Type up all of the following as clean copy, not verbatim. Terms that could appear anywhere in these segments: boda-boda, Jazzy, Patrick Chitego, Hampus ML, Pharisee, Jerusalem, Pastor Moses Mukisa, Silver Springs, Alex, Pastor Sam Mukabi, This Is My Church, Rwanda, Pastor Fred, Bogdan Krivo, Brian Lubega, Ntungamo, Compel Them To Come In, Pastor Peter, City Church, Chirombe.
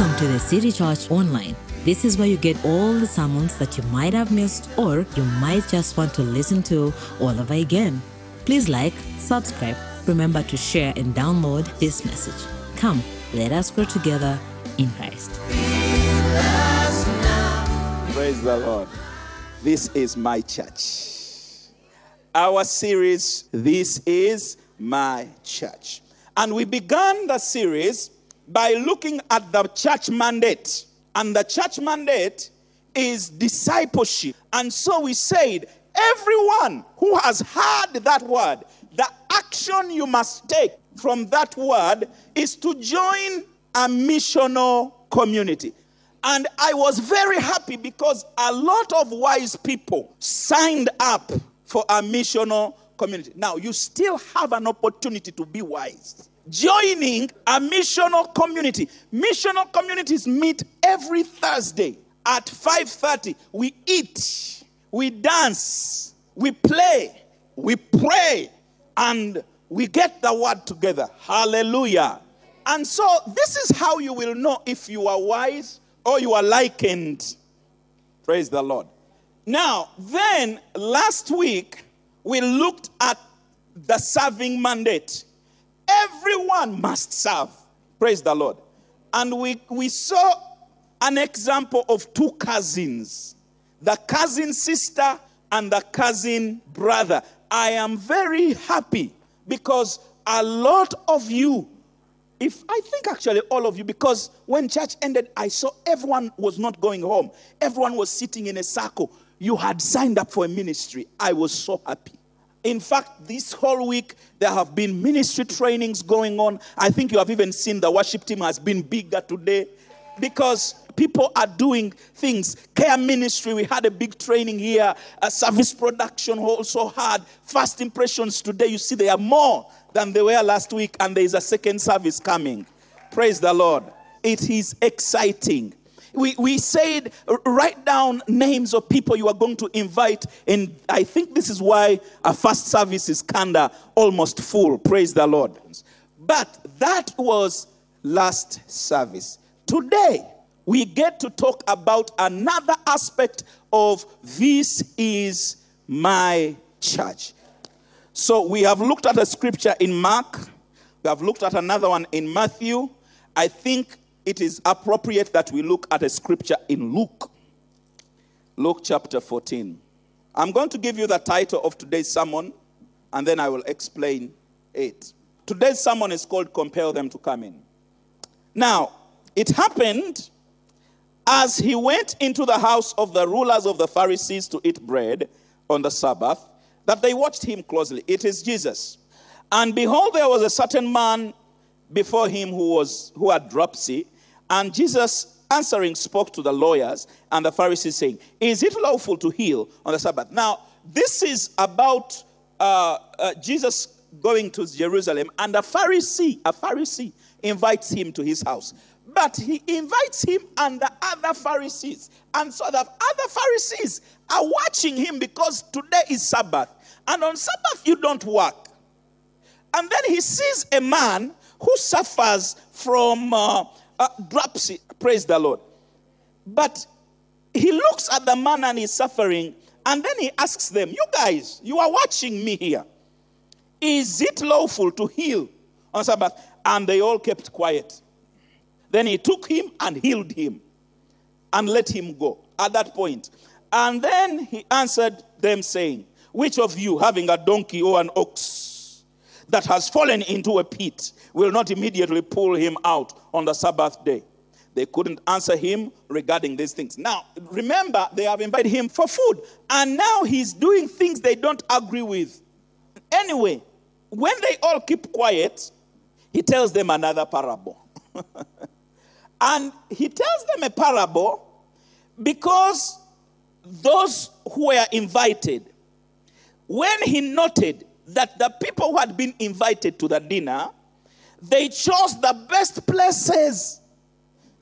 Welcome to the City Church Online. This is where you get all the sermons that you might have missed or you might just want to listen to all over again. Please like, subscribe, remember to share and download this message. Come, let us grow together in Christ. Praise the Lord. This is my church. Our series, This Is My Church. And we began the series by looking at the church mandate. And the church mandate is discipleship. And so we said, everyone who has heard that word, the action you must take from that word is to join a missional community. And I was very happy because a lot of wise people signed up for a missional community. Now, you still have an opportunity to be wise. Joining a missional community. Missional communities meet every Thursday at 5:30. We eat, we dance, we play, we pray, and we get the word together. Hallelujah. And so this is how you will know if you are wise or you are likened. Praise the Lord. Now, then last week we looked at the serving mandate. Everyone must serve. Praise the Lord. And we saw an example of two cousins. The cousin sister and the cousin brother. I am very happy because a lot of you, I think actually all of you, because when church ended, I saw everyone was not going home. Everyone was sitting in a circle. You had signed up for a ministry. I was so happy. In fact, this whole week, there have been ministry trainings going on. I think you have even seen the worship team has been bigger today because people are doing things. Care ministry, we had a big training here. A service production also had. First impressions today, you see they are more than they were last week, and there is a second service coming. Praise the Lord. It is exciting. We said, write down names of people you are going to invite. And I think this is why our first service is kinda almost full. Praise the Lord. But that was last service. Today, we get to talk about another aspect of this is my church. So we have looked at a scripture in Mark. We have looked at another one in Matthew. I think it is appropriate that we look at a scripture in Luke. Luke chapter 14. I'm going to give you the title of today's sermon, and then I will explain it. Today's sermon is called Compel Them To Come In. Now, it happened as he went into the house of the rulers of the Pharisees to eat bread on the Sabbath, that they watched him closely. It is Jesus. And behold, there was a certain man before him who had dropsy, and Jesus answering spoke to the lawyers and the Pharisees, saying, "Is it lawful to heal on the Sabbath?" Now, this is about Jesus going to Jerusalem, and a Pharisee invites him to his house. But he invites him and the other Pharisees. And so the other Pharisees are watching him because today is Sabbath. And on Sabbath, you don't work. And then he sees a man who suffers from dropsy. Praise the Lord. But he looks at the man and he's suffering. And then he asks them, "You guys, you are watching me here. Is it lawful to heal on Sabbath?" And they all kept quiet. Then he took him and healed him and let him go at that point. And then he answered them saying, "Which of you having a donkey or an ox that has fallen into a pit will not immediately pull him out on the Sabbath day?" They couldn't answer him regarding these things. Now, remember, they have invited him for food, and now he's doing things they don't agree with. Anyway, when they all keep quiet, he tells them another parable. And he tells them a parable because those who were invited, when he noted that the people who had been invited to the dinner, they chose the best places.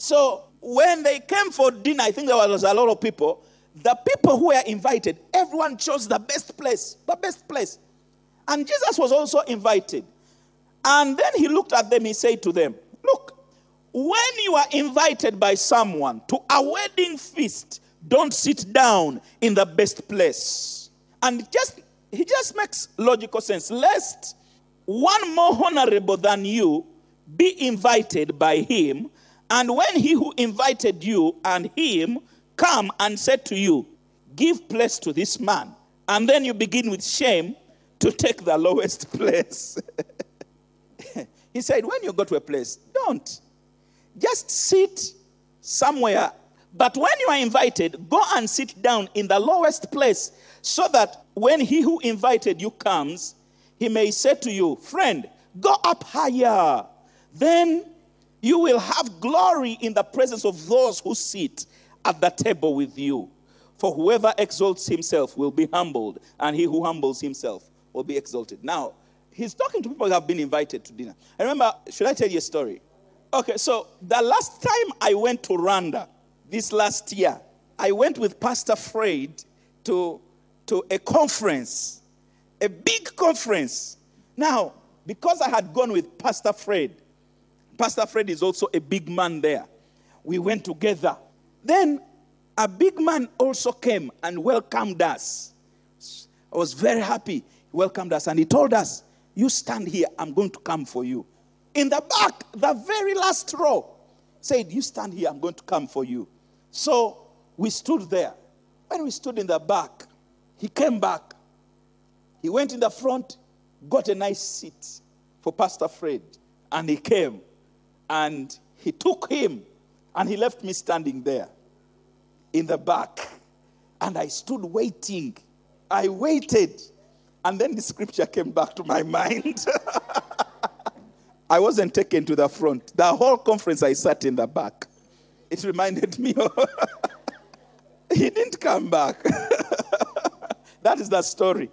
So when they came for dinner, I think there was a lot of people. The people who were invited, everyone chose the best place. The best place. And Jesus was also invited. And then he looked at them, he said to them, "Look, When you are invited by someone to a wedding feast, don't sit down in the best place. And it just makes logical sense. Lest one more honorable than you be invited by him, and when he who invited you and him come and said to you, give place to this man, and then you begin with shame to take the lowest place. He said, when you go to a place, don't. Just sit somewhere. But when you are invited, go and sit down in the lowest place, so that when he who invited you comes, he may say to you, friend, go up higher. Then you will have glory in the presence of those who sit at the table with you. For whoever exalts himself will be humbled, and he who humbles himself will be exalted. Now, he's talking to people who have been invited to dinner. I remember, should I tell you a story? Okay, so the last time I went to Rwanda, this last year, I went with Pastor Fred to a conference, a big conference. Now, because I had gone with Pastor Fred, Pastor Fred is also a big man there. We went together. Then a big man also came and welcomed us. I was very happy. He welcomed us and he told us, you stand here, I'm going to come for you. In the back, the very last row, said, you stand here, I'm going to come for you. So we stood there. When we stood in the back, he came back. He went in the front, got a nice seat for Pastor Fred. And he came and he took him and he left me standing there in the back. And I stood waiting. I waited. And then the scripture came back to my mind. I wasn't taken to the front. The whole conference, I sat in the back. It reminded me of... He didn't come back. That is the story.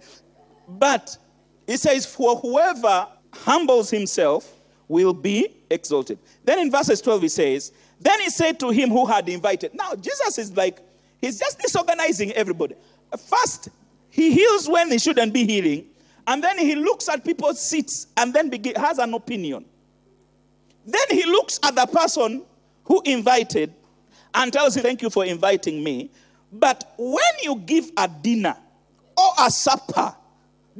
But it says, for whoever humbles himself will be exalted. Then in verses 12, he says, then he said to him who had invited. Now, Jesus is like, he's just disorganizing everybody. First, he heals when he shouldn't be healing. And then he looks at people's seats and then has an opinion. Then he looks at the person who invited and tells him, thank you for inviting me. But when you give a dinner or a supper,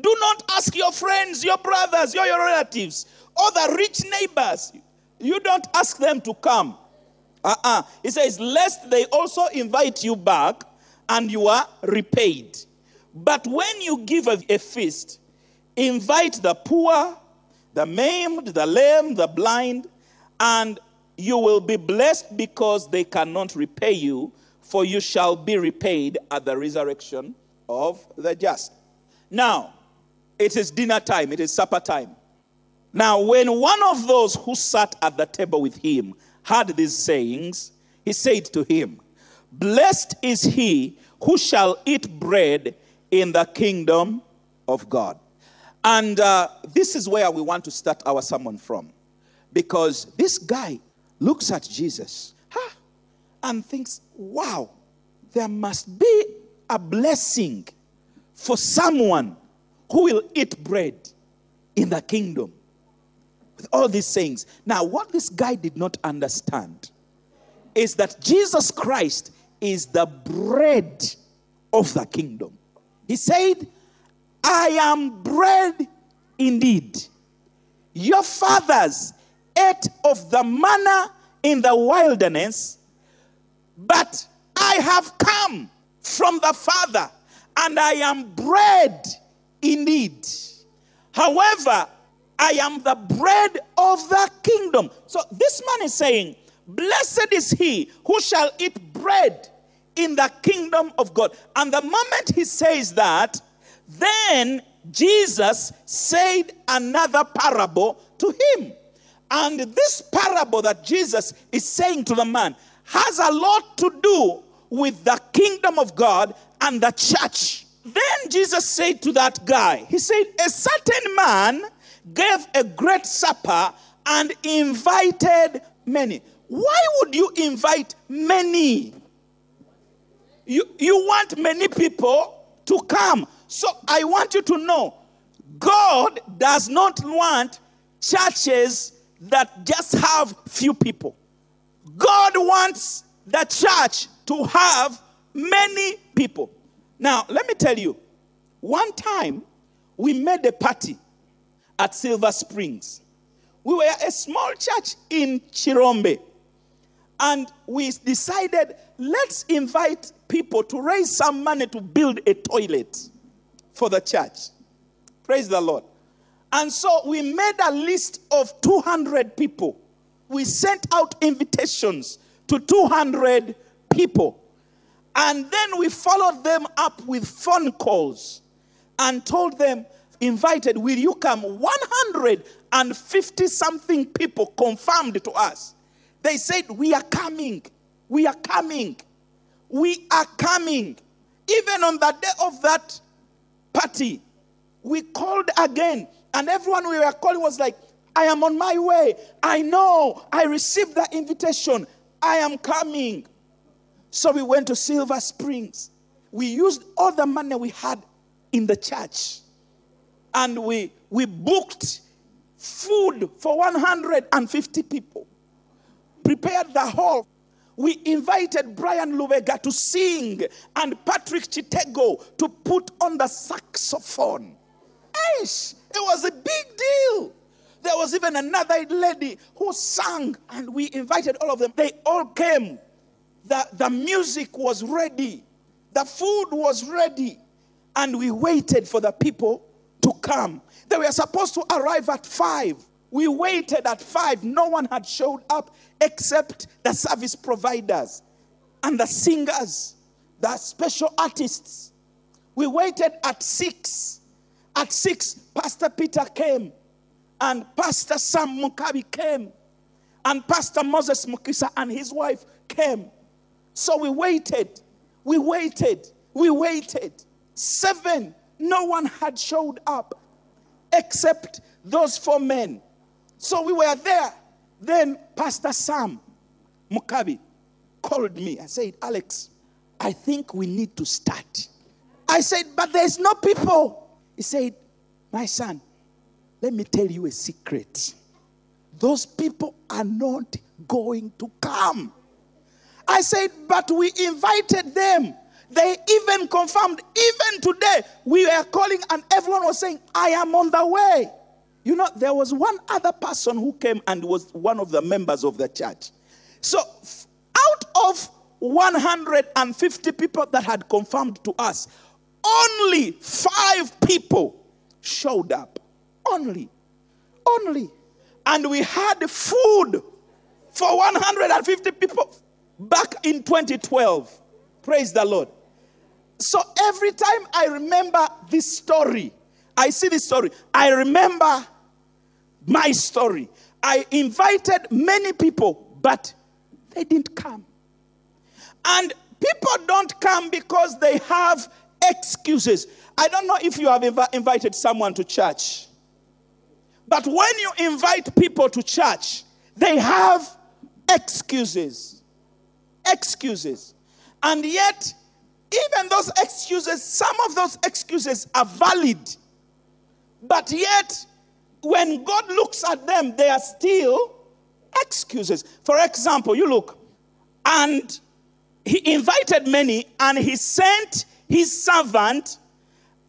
do not ask your friends, your brothers, your relatives, or the rich neighbors. You don't ask them to come. It says, lest they also invite you back and you are repaid. But when you give a feast, invite the poor, the maimed, the lame, the blind, and you will be blessed because they cannot repay you, for you shall be repaid at the resurrection of the just. Now, it is dinner time. It is supper time. Now, when one of those who sat at the table with him heard these sayings, he said to him, blessed is he who shall eat bread in the kingdom of God. And this is where we want to start our sermon from. Because this guy looks at Jesus and thinks, wow, there must be a blessing for someone who will eat bread in the kingdom. With all these sayings. Now, what this guy did not understand is that Jesus Christ is the bread of the kingdom. He said, I am bread indeed. Your fathers ate of the manna in the wilderness, but I have come from the Father, and I am bread indeed. However, I am the bread of the kingdom. So this man is saying, blessed is he who shall eat bread in the kingdom of God. And the moment he says that, then Jesus said another parable to him. And this parable that Jesus is saying to the man has a lot to do with the kingdom of God and the church. Then Jesus said to that guy, he said, a certain man gave a great supper and invited many. Why would you invite many? You want many people to come. So I want you to know, God does not want churches that just have few people. God wants the church to have many people. Now, let me tell you, one time we made a party at Silver Springs. We were a small church in Chirombe. And we decided, let's invite people to raise some money to build a toilet for the church. Praise the Lord. And so we made a list of 200 people. We sent out invitations to 200 people. And then we followed them up with phone calls and told them, invited, will you come? 150-something people confirmed to us. They said, we are coming. We are coming. We are coming. Even on the day of that party, we called again. And everyone we were calling was like, I am on my way. I know. I received the invitation. I am coming. So we went to Silver Springs. We used all the money we had in the church. And we booked food for 150 people. Prepared the hall. We invited Brian Lubega to sing and Patrick Chitego to put on the saxophone. It was a big deal. There was even another lady who sang, and we invited all of them. They all came. The music was ready. The food was ready. And we waited for the people to come. They were supposed to arrive at 5. We waited at 5. No one had showed up except the service providers and the singers, the special artists. We waited at 6. At 6, Pastor Peter came, and Pastor Sam Mukabi came, and Pastor Moses Mukisa and his wife came. So we waited. 7, no one had showed up except those 4 men. So we were there. Then Pastor Sam Mukabi called me and said, Alex, I think we need to start. I said, but there's no people. He said, my son, let me tell you a secret. Those people are not going to come. I said, but we invited them. They even confirmed, even today, we were calling and everyone was saying, I am on the way. You know, there was one other person who came and was one of the members of the church. So out of 150 people that had confirmed to us, only 5 people showed up. Only. And we had food for 150 people back in 2012. Praise the Lord. So every time I remember this story, I see this story, I remember my story. I invited many people, but they didn't come. And people don't come because they have excuses. I don't know if you have ever invited someone to church. But when you invite people to church, they have excuses. And yet, even those excuses, some of those excuses are valid. But yet, when God looks at them, they are still excuses. For example, you look, and he invited many, and he sent his servant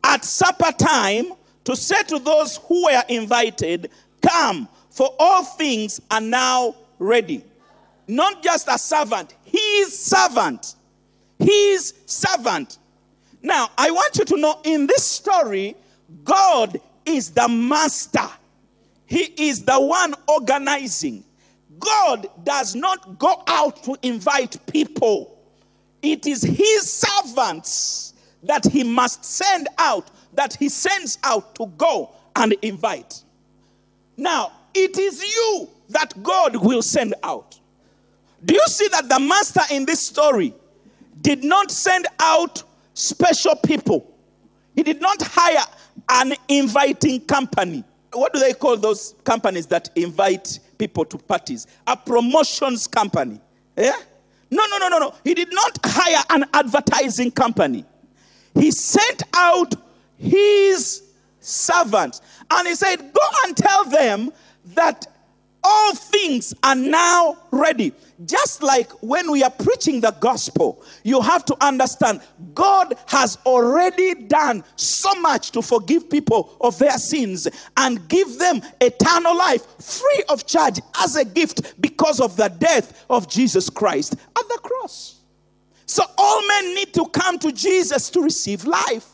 at supper time to say to those who were invited, come, for all things are now ready. Not just a servant, his servant. His servant. Now, I want you to know in this story, God is the master. He is the one organizing. God does not go out to invite people. It is his servants that he must send out, that he sends out to go and invite. Now, it is you that God will send out. Do you see that the master in this story did not send out special people? He did not hire an inviting company. What do they call those companies that invite people to parties? A promotions company. Yeah? No. He did not hire an advertising company. He sent out his servants. And he said, go and tell them that all things are now ready. Just like when we are preaching the gospel, you have to understand God has already done so much to forgive people of their sins and give them eternal life free of charge as a gift because of the death of Jesus Christ at the cross. So all men need to come to Jesus to receive life.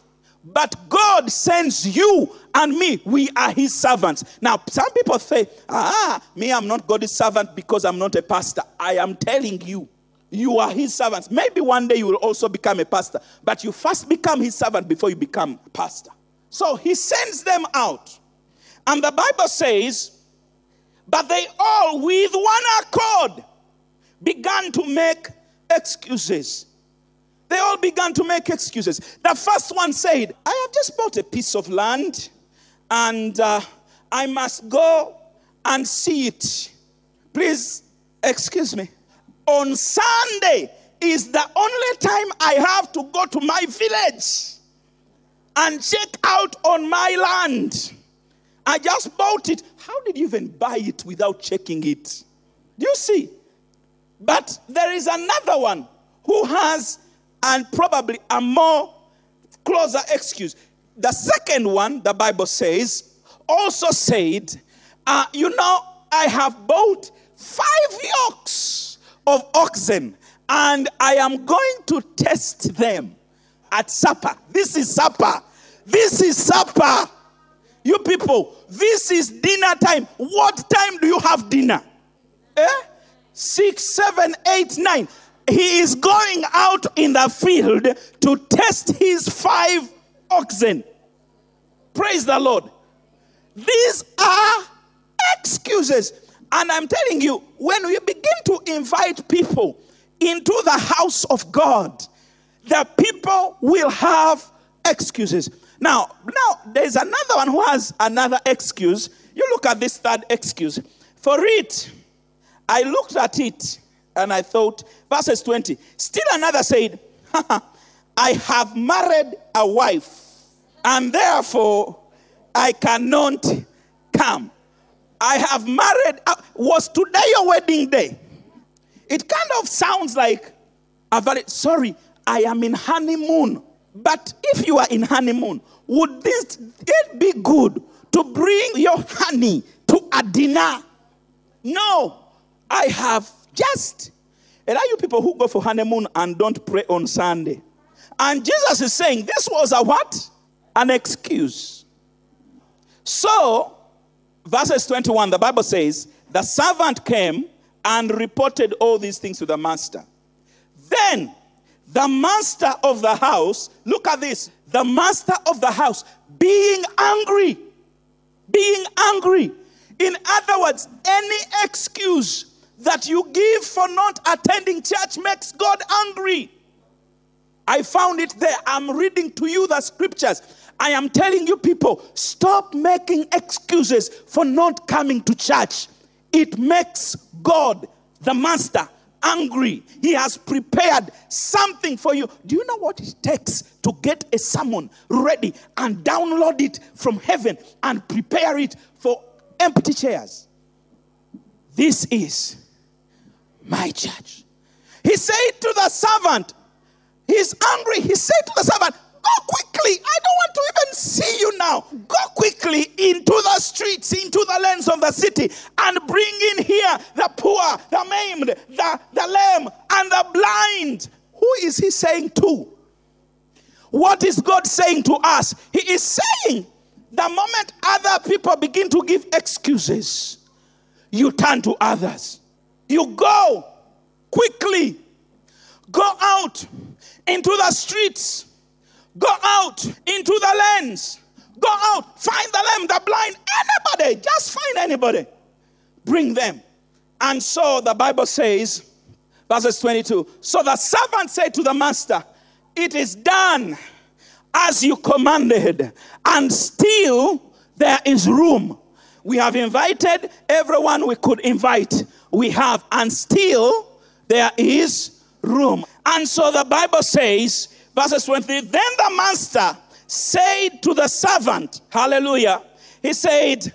But God sends you and me. We are his servants. Now, some people say, me, I'm not God's servant because I'm not a pastor. I am telling you, you are his servants. Maybe one day you will also become a pastor. But you first become his servant before you become a pastor. So he sends them out. And the Bible says, but they all with one accord began to make excuses. They all began to make excuses. The first one said, I have just bought a piece of land and I must go and see it. Please excuse me. On Sunday is the only time I have to go to my village and check out on my land. I just bought it. How did you even buy it without checking it? Do you see? But there is another one who has, and probably a more closer excuse. The second one, the Bible says, also said, I have bought 5 yokes of oxen, and I am going to test them at supper. This is supper. This is supper. You people, this is dinner time. What time do you have dinner? 6, 7, 8, 9. He is going out in the field to test his 5 oxen. Praise the Lord. These are excuses. And I'm telling you, when we begin to invite people into the house of God, the people will have excuses. Now there's another one who has another excuse. You look at this third excuse. For it, I looked at it. And I thought, verses 20, still another said, I have married a wife, and therefore I cannot come. I have married, was today your wedding day? It kind of sounds like, sorry, I am in honeymoon. But if you are in honeymoon, would it be good to bring your honey to a dinner? No, I have just, and are you people who go for honeymoon and don't pray on Sunday? And Jesus is saying this was a what? An excuse. So, verses 21, the Bible says, the servant came and reported all these things to the master. Then, the master of the house, look at this, the master of the house being angry. In other words, any excuse that you give for not attending church makes God angry. I found it there. I'm reading to you the scriptures. I am telling you people, stop making excuses for not coming to church. It makes God, the master, angry. He has prepared something for you. Do you know what it takes to get a sermon ready and download it from heaven and prepare it for empty chairs? This is my church. He said to the servant, he's angry. He said to the servant, go quickly. I don't want to even see you now. Go quickly into the streets, into the lanes of the city, and bring in here the poor, the maimed, the lame, and the blind. Who is he saying to? What is God saying to us? He is saying, the moment other people begin to give excuses, you turn to others. You go quickly. Go out into the streets. Go out into the lanes. Go out. Find the lame, the blind, anybody. Just find anybody. Bring them. And so the Bible says, verses 22, so the servant said to the master, it is done as you commanded, and still there is room. We have invited everyone we could invite. We have, and still there is room. And so the Bible says, verses 23, then the master said to the servant, hallelujah, he said,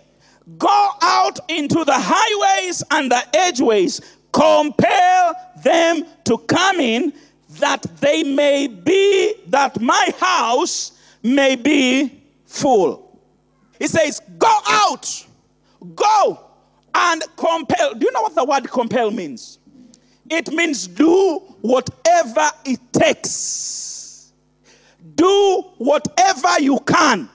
Go out into the highways and the edgeways. Compel them to come in, that they may be, that my house may be full. It says, go out. Go and compel. Do you know what the word compel means? It means do whatever it takes. Do whatever you can.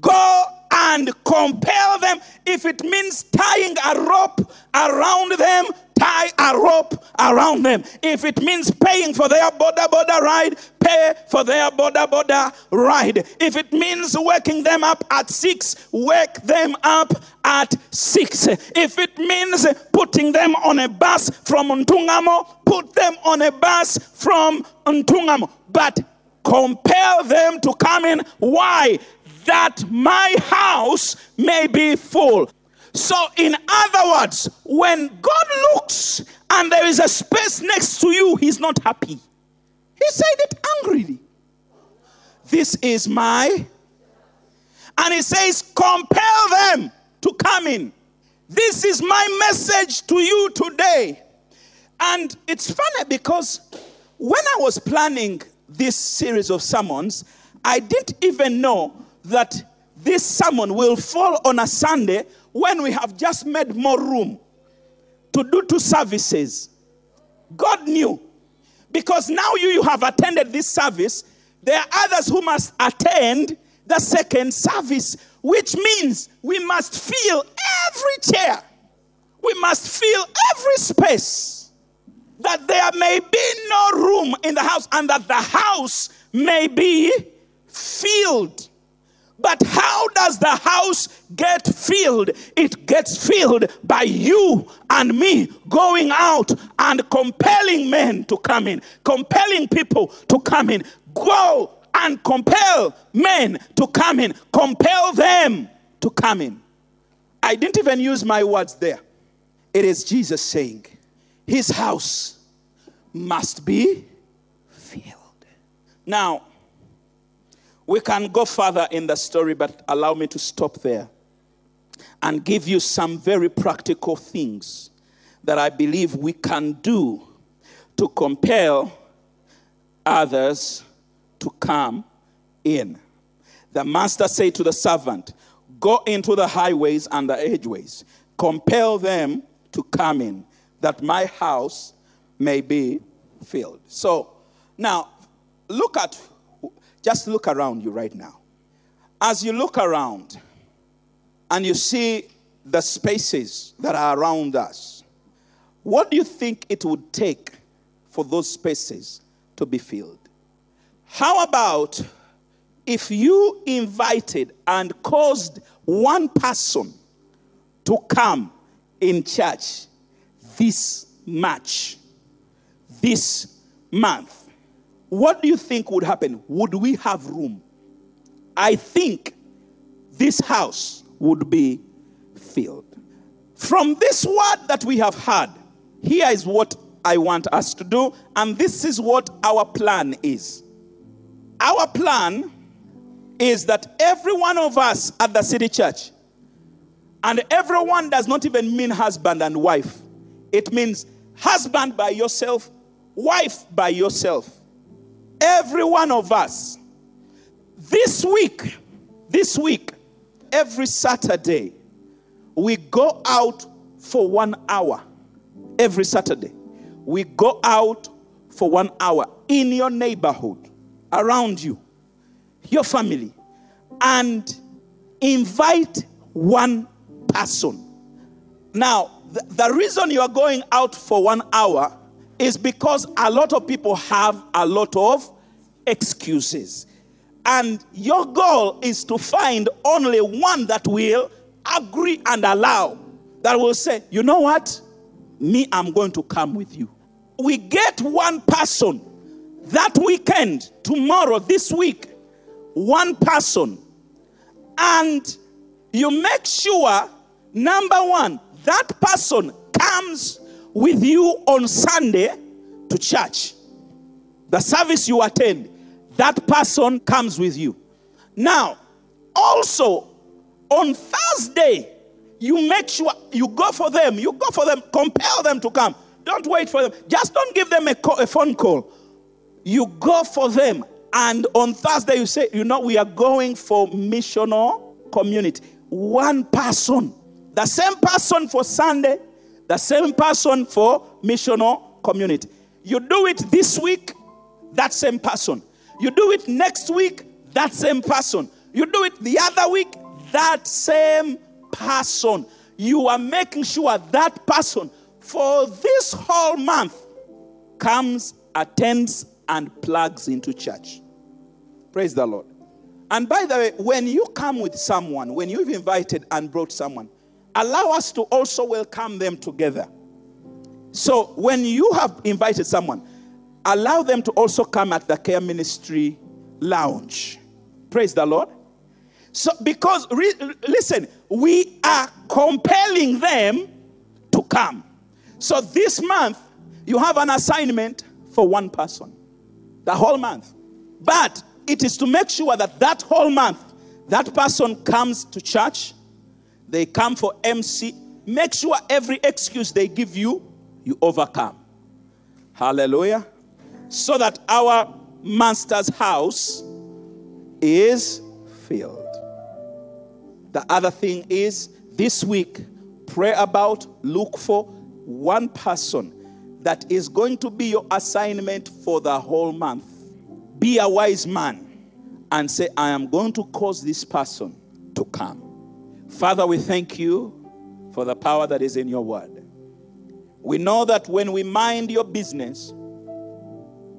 Go and compel them. If it means tying a rope around them, tie a rope around them. If it means paying for their boda-boda ride, pay for their boda-boda ride. If it means waking them up at 6, wake them up at 6. If it means putting them on a bus from Ntungamo, put them on a bus from Ntungamo. But compel them to come in. Why? That my house may be full. So in other words, when God looks and there is a space next to you, he's not happy. He said it angrily. This is my. And he says, compel them to come in. This is my message to you today. And it's funny because when I was planning this series of sermons, I didn't even know that this sermon will fall on a Sunday when we have just made more room to do 2 services. God knew. Because now you have attended this service, there are others who must attend the second service, which means we must fill every chair. We must fill every space, that there may be no room in the house and that the house may be filled. But how does the house get filled? It gets filled by you and me going out and compelling men to come in, compelling people to come in. Go and compel men to come in, compel them to come in. I didn't even use my words there. It is Jesus saying, his house must be filled. Now, we can go further in the story, but allow me to stop there and give you some very practical things that I believe we can do to compel others to come in. The master said to the servant, go into the highways and the edgeways. Compel them to come in, that my house may be filled. So now just look around you right now. As you look around and you see the spaces that are around us, what do you think it would take for those spaces to be filled? How about if you invited and caused one person to come in church this March, this month? What do you think would happen? Would we have room? I think this house would be filled. From this word that we have had, here is what I want us to do, and this is what our plan is. Our plan is that every one of us at the City Church, and everyone does not even mean husband and wife. It means husband by yourself, wife by yourself. Every one of us, this week, every Saturday, we go out for 1 hour. Every Saturday, we go out for 1 hour in your neighborhood, around you, your family, and invite one person. Now, the reason you are going out for 1 hour is because a lot of people have a lot of excuses. And your goal is to find only one that will agree and allow, that will say, you know what? Me, I'm going to come with you. We get one person that weekend, tomorrow, this week, one person. And you make sure, number one, that person comes with you on Sunday to church. The service you attend, that person comes with you. Now, also on Thursday, You make sure you go for them. You go for them. Compel them to come. Don't wait for them. Just don't give them a phone call. You go for them. And on Thursday, you say, you know, we are going for missional community. One person. The same person for Sunday. The same person for missional community. You do it this week, that same person. You do it next week, that same person. You do it the other week, that same person. You are making sure that person for this whole month comes, attends, and plugs into church. Praise the Lord. And by the way, when you come with someone, when you've invited and brought someone, allow us to also welcome them together. So when you have invited someone, allow them to also come at the care ministry lounge. Praise the Lord. So because, listen, we are compelling them to come. So this month, you have an assignment for one person. The whole month. But it is to make sure that that whole month, that person comes to church. They come for MC. Make sure every excuse they give you, you overcome. Hallelujah. So that our master's house is filled. The other thing is, this week, pray about, look for one person that is going to be your assignment for the whole month. Be a wise man and say, I am going to cause this person to come. Father, we thank you for the power that is in your word. We know that when we mind your business,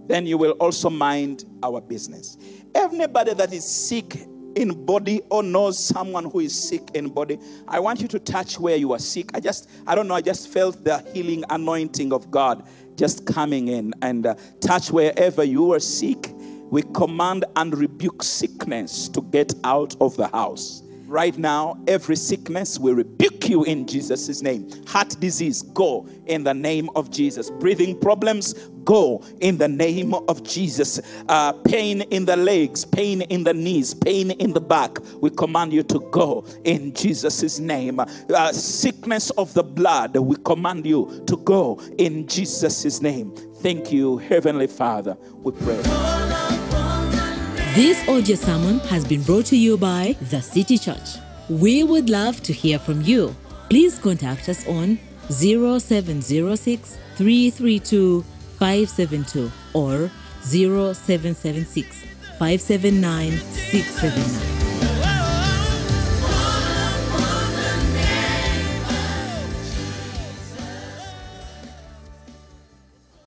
then you will also mind our business. Everybody that is sick in body or knows someone who is sick in body, I want you to touch where you are sick. I just felt the healing anointing of God just coming in and touch wherever you are sick. We command and rebuke sickness to get out of the house. Right now, every sickness, we rebuke you in Jesus' name. Heart disease, go in the name of Jesus. Breathing problems, go in the name of Jesus. Pain in the legs, pain in the knees, pain in the back. We command you to go in Jesus' name. Sickness of the blood, we command you to go in Jesus' name. Thank you, Heavenly Father. We pray. This audio sermon has been brought to you by The City Church. We would love to hear from you. Please contact us on 0706 332 572 or 0776 579 679.